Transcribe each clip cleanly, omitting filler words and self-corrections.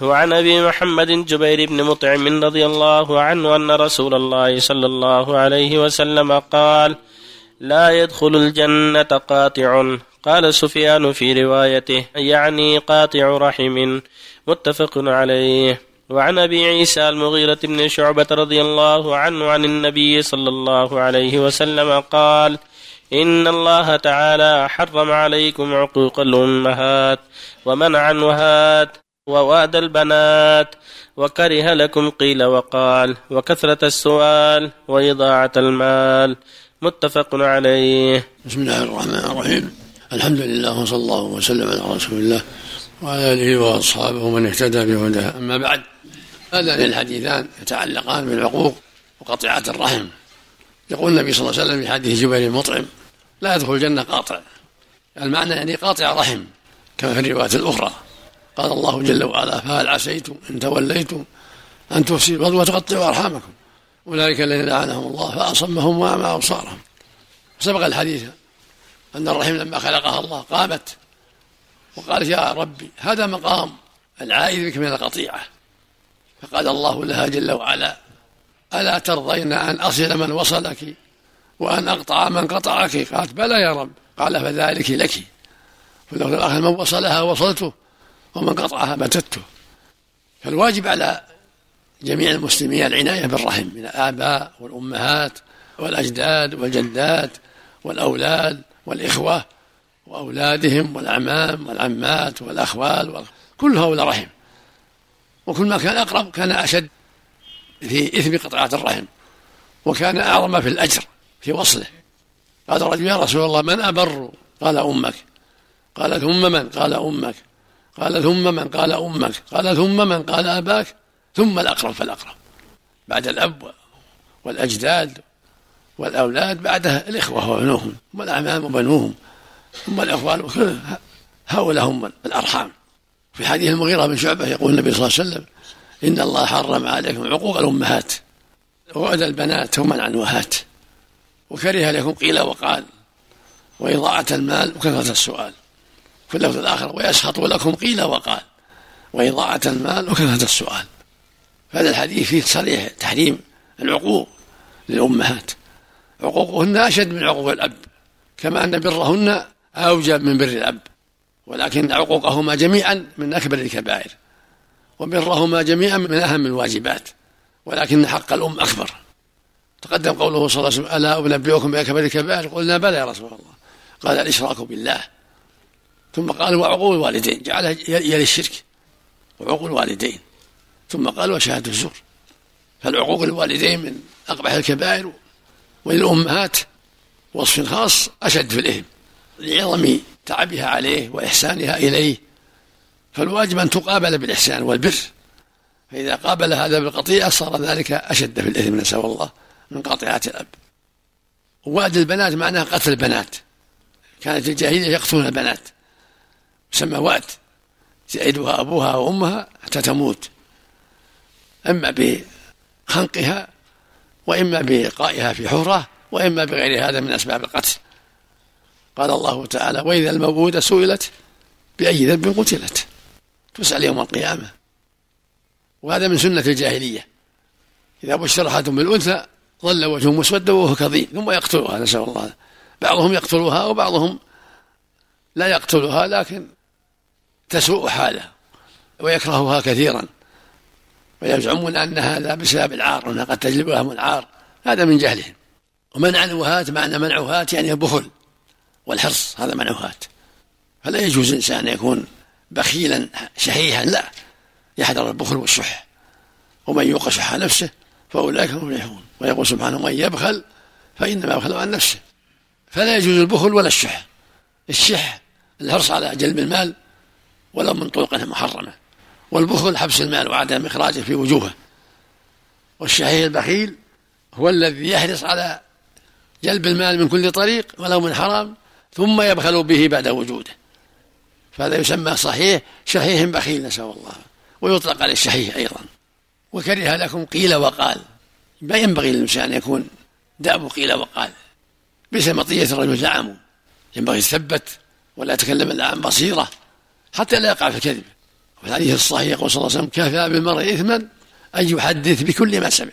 وعن أبي محمد جبير بن مطعم رضي الله عنه أن رسول الله صلى الله عليه وسلم قال: لا يدخل الجنة قاطع. قال سفيان في روايته: يعني قاطع رحم. متفق عليه. وعن أبي عيسى المغيرة بن شعبة رضي الله عنه عن النبي صلى الله عليه وسلم قال: إن الله تعالى حرم عليكم عقوق الأمهات ومنع النهات وواد البنات وكره لكم قيل وقال وكثرة السؤال وإضاعة المال. متفق عليه. بسم الله الرحمن الرحيم. الحمد لله وصلى الله وسلم على رسول الله وعلى آله وأصحابه من اهتدى بهداه. أما بعد، هذان الحديثان يتعلقان بالعقوق وقطيعة الرحم. يقول النبي صلى الله عليه وسلم في حديث جبير المطعم: لا يدخل الجنة قاطع. المعنى يعني قاطع رحم، كما في الروايات الأخرى قال الله جل وعلا: فهل عسيتم إن توليتم أن تفسدوا الأرض وتقطعوا أرحامكم أولئك الذين لعنهم الله فأصمهم وأعمى أبصارهم. سبق الحديث أن الرحم لما خلقها الله قامت وقالت: يا ربي، هذا مقام العائد بك من القطيعة. فقال الله لها جل وعلا: ألا ترضين أن أصل من وصلك وأن أقطع من قطعك؟ قالت: بلى يا رب. قال: فذلك لك. واللفظ الآخر: من وصلها وصلته ومن قطعها بتته. فالواجب على جميع المسلمين العناية بالرحم من الآباء والأمهات والأجداد والجدات والأولاد والإخوة وأولادهم والأعمام والعمات والأخوال، كل هؤلاء رحم. وكل ما كان أقرب كان أشد في إثم قطعة الرحم، وكان أعظم في الأجر في وصله. قال الرجل: يا رسول الله، من أبر؟ قال: أمك. قال: ثم من؟ قال: أمك. قال: ثم من؟ قال: أمك. قال: ثم من؟ قال: أباك. ثم الأقرب فالأقرب، بعد الأب والأجداد والأولاد بعدها الإخوة وبنوهم، ثم الأعمام وبنوهم، ثم الأخوان، هؤلاء هم الأرحام. في حديث المغيرة بن شعبة يقول النبي صلى الله عليه وسلم: إن الله حرم عليكم عقوق الأمهات ووعد البنات ومنع النهات وكره لكم قيل وقال وإضاعة المال وكثرة السؤال. في اللفظ الآخر: ويسخط لكم قيل وقال وإضاعة المال وكثرة السؤال. هذا الحديث فيه صريح تحريم العقوق للأمهات. عقوقهن أشد من عقوق الأب، كما أن برهن أوجب من بر الأب، ولكن عقوقهما جميعا من أكبر الكبائر، وبرهما جميعا من أهم الواجبات، ولكن حق الأم أكبر. تقدم قوله صلى الله عليه وسلم: ألا أنبئكم بأكبر الكبائر؟ قلنا: بلى يا رسول الله. قال: الإشراك بالله. ثم قال: وعقوق الوالدين. جعلها يلي الشرك وعقوق الوالدين. ثم قال: وشهادة الزور. فالعقوق الوالدين من أقبح الكبائر، وللأمهات وصف خاص أشد في الإثم لعظم تعبها عليه وإحسانها إليه. فالواجب أن تقابل بالإحسان والبر، فإذا قابل هذا بالقطيعة صار ذلك أشد في الإثم، نسأل الله، من قاطعة الأب. ووعد البنات معناه قتل البنات. كانت الجاهلية يقتلون البنات، يسمى وعد، يعدها أبوها وأمها حتى تموت، إما بخنقها وإما بإلقائها في حفرة وإما بغير هذا من أسباب القتل. قال الله تعالى: وإذا الموءودة سئلت بأي ذنب قتلت، تسأل يوم القيامة. وهذا من سنة الجاهلية، إذا بشر أحدهم بالأنثى ظل وجهه مسودا وهو كظيم، ثم يقتلها، نسأل الله. بعضهم يقتلها وبعضهم لا يقتلها، لكن تسوء حاله ويكرهها كثيرا، ويزعمون أن هذا بسبب العار، وأنها قد تجلبهم العار. هذا من جهلهم. ومنع الوهات معنى منعوهات يعني البخل والحرص، هذا منعوهات. فلا يجوز إنسان يكون بخيلا شحيحا، لا، يحذر البخل والشح. ومن يوق شح نفسه فأولئك هم المفلحون. ويقول سبحانه: من يبخل فإنما يبخل عن نفسه. فلا يجوز البخل ولا الشح. الشح الحرص على جلب المال ولو من طرق محرمة، والبخل حبس المال وعدم إخراجه في وجوهه. والشحيح البخيل هو الذي يحرص على جلب المال من كل طريق ولو من حرام، ثم يبخل به بعد وجوده. فهذا يسمى صحيح شحيح بخيل، نسأل الله. ويطلق على الشحيح أيضا. وكره لكم قيل وقال. ما ينبغي للإنسان يكون دأب قيل وقال، بسمطية الرجل زعمه. ينبغي يتثبت ولا يتكلم إلا عن بصيرة حتى لا يقع في الكذب. والحديث الصحيح يقول صلى الله عليه وسلم: كفى بالمرء إثما أن يحدث بكل ما سمع،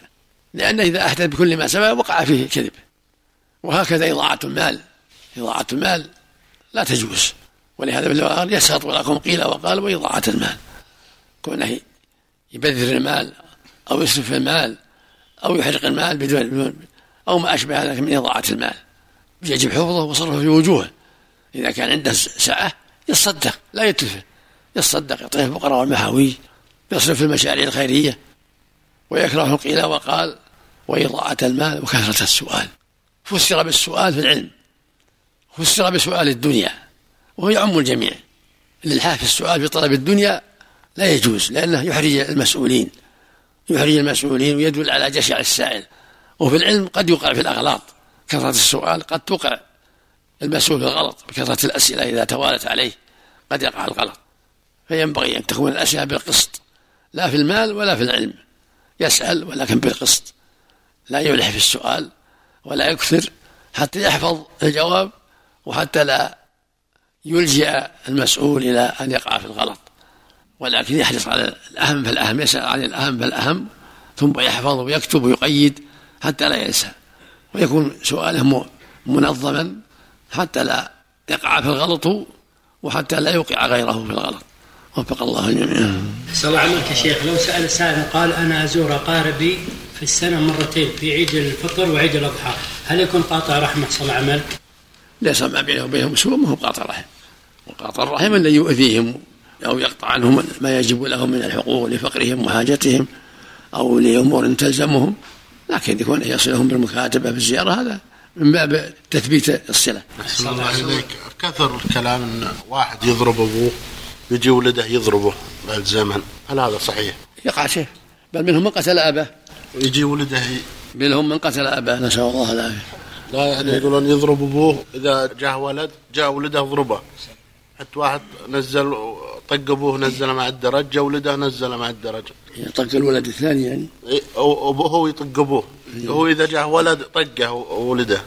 لأن إذا أحدث بكل ما سمع وقع فيه الكذب. وهكذا إضاعة المال، إضاعة المال لا تجوز، ولهذا بالله يسخط لكم قيل وقال وإضاعة المال، كونه يبذر المال أو يسرف المال أو يحرق المال بدون أو ما أشبه ذلك من إضاعة المال، يجب حفظه وصرفه في وجوهه. إذا كان عنده سعة يصدق لا يتلفه، يصدق يعطيه الفقراء والمحاوي، يصرف في المشاريع الخيرية. ويكره القيل وقال وإضاعة المال وكثرة السؤال. فسر بالسؤال في العلم، فسر بسؤال الدنيا وهو يعم الجميع. الإلحاح في السؤال في طلب الدنيا لا يجوز، لأنه يحرج المسؤولين، يحرج المسؤولين ويدل على جشع السائل. وفي العلم قد يقع في الأغلاط، كثرة السؤال قد توقع المسؤول في الغلط، بكثرة الأسئلة إذا توالت عليه قد يقع الغلط. فينبغي أن تكون الأسئلة بالقسط، لا في المال ولا في العلم، يسأل ولكن بالقسط، لا يلح في السؤال ولا يكثر حتى يحفظ الجواب، وحتى لا يلجأ المسؤول إلى أن يقع في الغلط، ولكن يحرص على الأهم فالأهم، يسأل عن الأهم فالأهم، ثم يحفظ ويكتب ويقيد حتى لا ينسى، ويكون سؤاله منظما حتى لا يقع في الغلط وحتى لا يوقع غيره في الغلط. وفق الله الجميع. صلى الله عليك يا شيخ، لو سأل سائل قال: أنا أزور أقاربي في السنة مرتين، في عيد الفطر وعيد الأضحى، هل يكون قاطع رحمة؟ صلى الله عليك ليس ما بينهم وبينهم سوء، ما هو قاطع رحم، وقاطع الرحم الذي يؤذيهم أو يقطع عنهم ما يجب لهم من الحقوق لفقرهم وحاجتهم أو لأمور تلزمهم، لكن يكون يصلهم بالمكاتبة بالزيارة، هذا من باب تثبيت الصلة. أحسن الله عليك. كثر الكلام أن واحد يضرب أبوه يجي ولده يضربه بالزمن، هل هذا صحيح؟ يقع شيء، بل منهم من قتل أباه يجي ولده، منهم من قتل أباه، نسأل الله العافية. لا يعني يقولون يضرب أبوه، إذا جاء ولد جاء ولده ضربه، حتى واحد نزل طق أبوه نزل مع الدرج، جاء ولده نزل مع الدرج، يطق الولد الثاني يعني، أو أبوه يطق أبوه، هو إذا جاء ولد طقه ولده.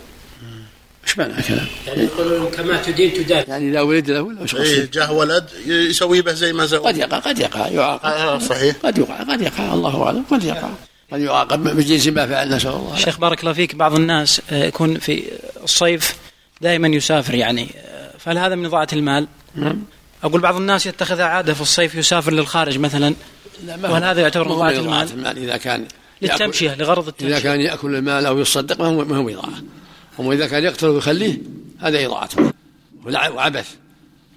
إيش معنى كلام؟ يعني يقولون كما تدين تدان، يعني إذا ولد له ولا إيش قصدك؟ جاء ولد يسوي به زي ما سوى. قد يقع يعاقب. صحيح. قد يقع الله أعلم، قد يقع. قد يعاقب بجنس ما فعل، نسأل الله. شيخ بارك الله فيك، بعض الناس يكون في الصيف دائما يسافر يعني، فهل هذا من إضاعة المال؟ أقول بعض الناس يتخذ عادة في الصيف يسافر للخارج مثلا، وهل هذا يعتبر إضاعة المال؟ إذا كان للتمشية لغرض التمشية، إذا كان يأكل المال أو يصدق ما هو إضاعة، وما إذا كان يقتل ويخليه هذا إضاعته وعبث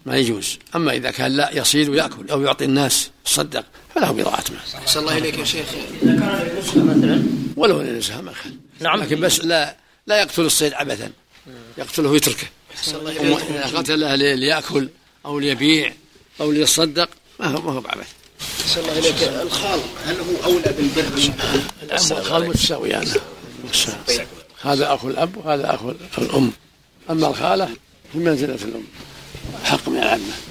ما يجوز. أما إذا كان لا يصيد ويأكل أو يعطي الناس صدق فله إضاعة مال. صلى الله عليك يا شيخ. إذا كان للنسخة مثلا، ولو للنسخة ما خل، لكن بس لا يقتل الصيد عبثا، يقتله ويتركه. إذا قتله ليأكل أو ليبيع أو ليصدق ما هو عبث. صلى الله عليك. الخال هل هو أولى بالبر؟ الخال متساويان، هذا أخو الأب وهذا أخو الأم، أما الخالة في منزلة الأم حق من العمة.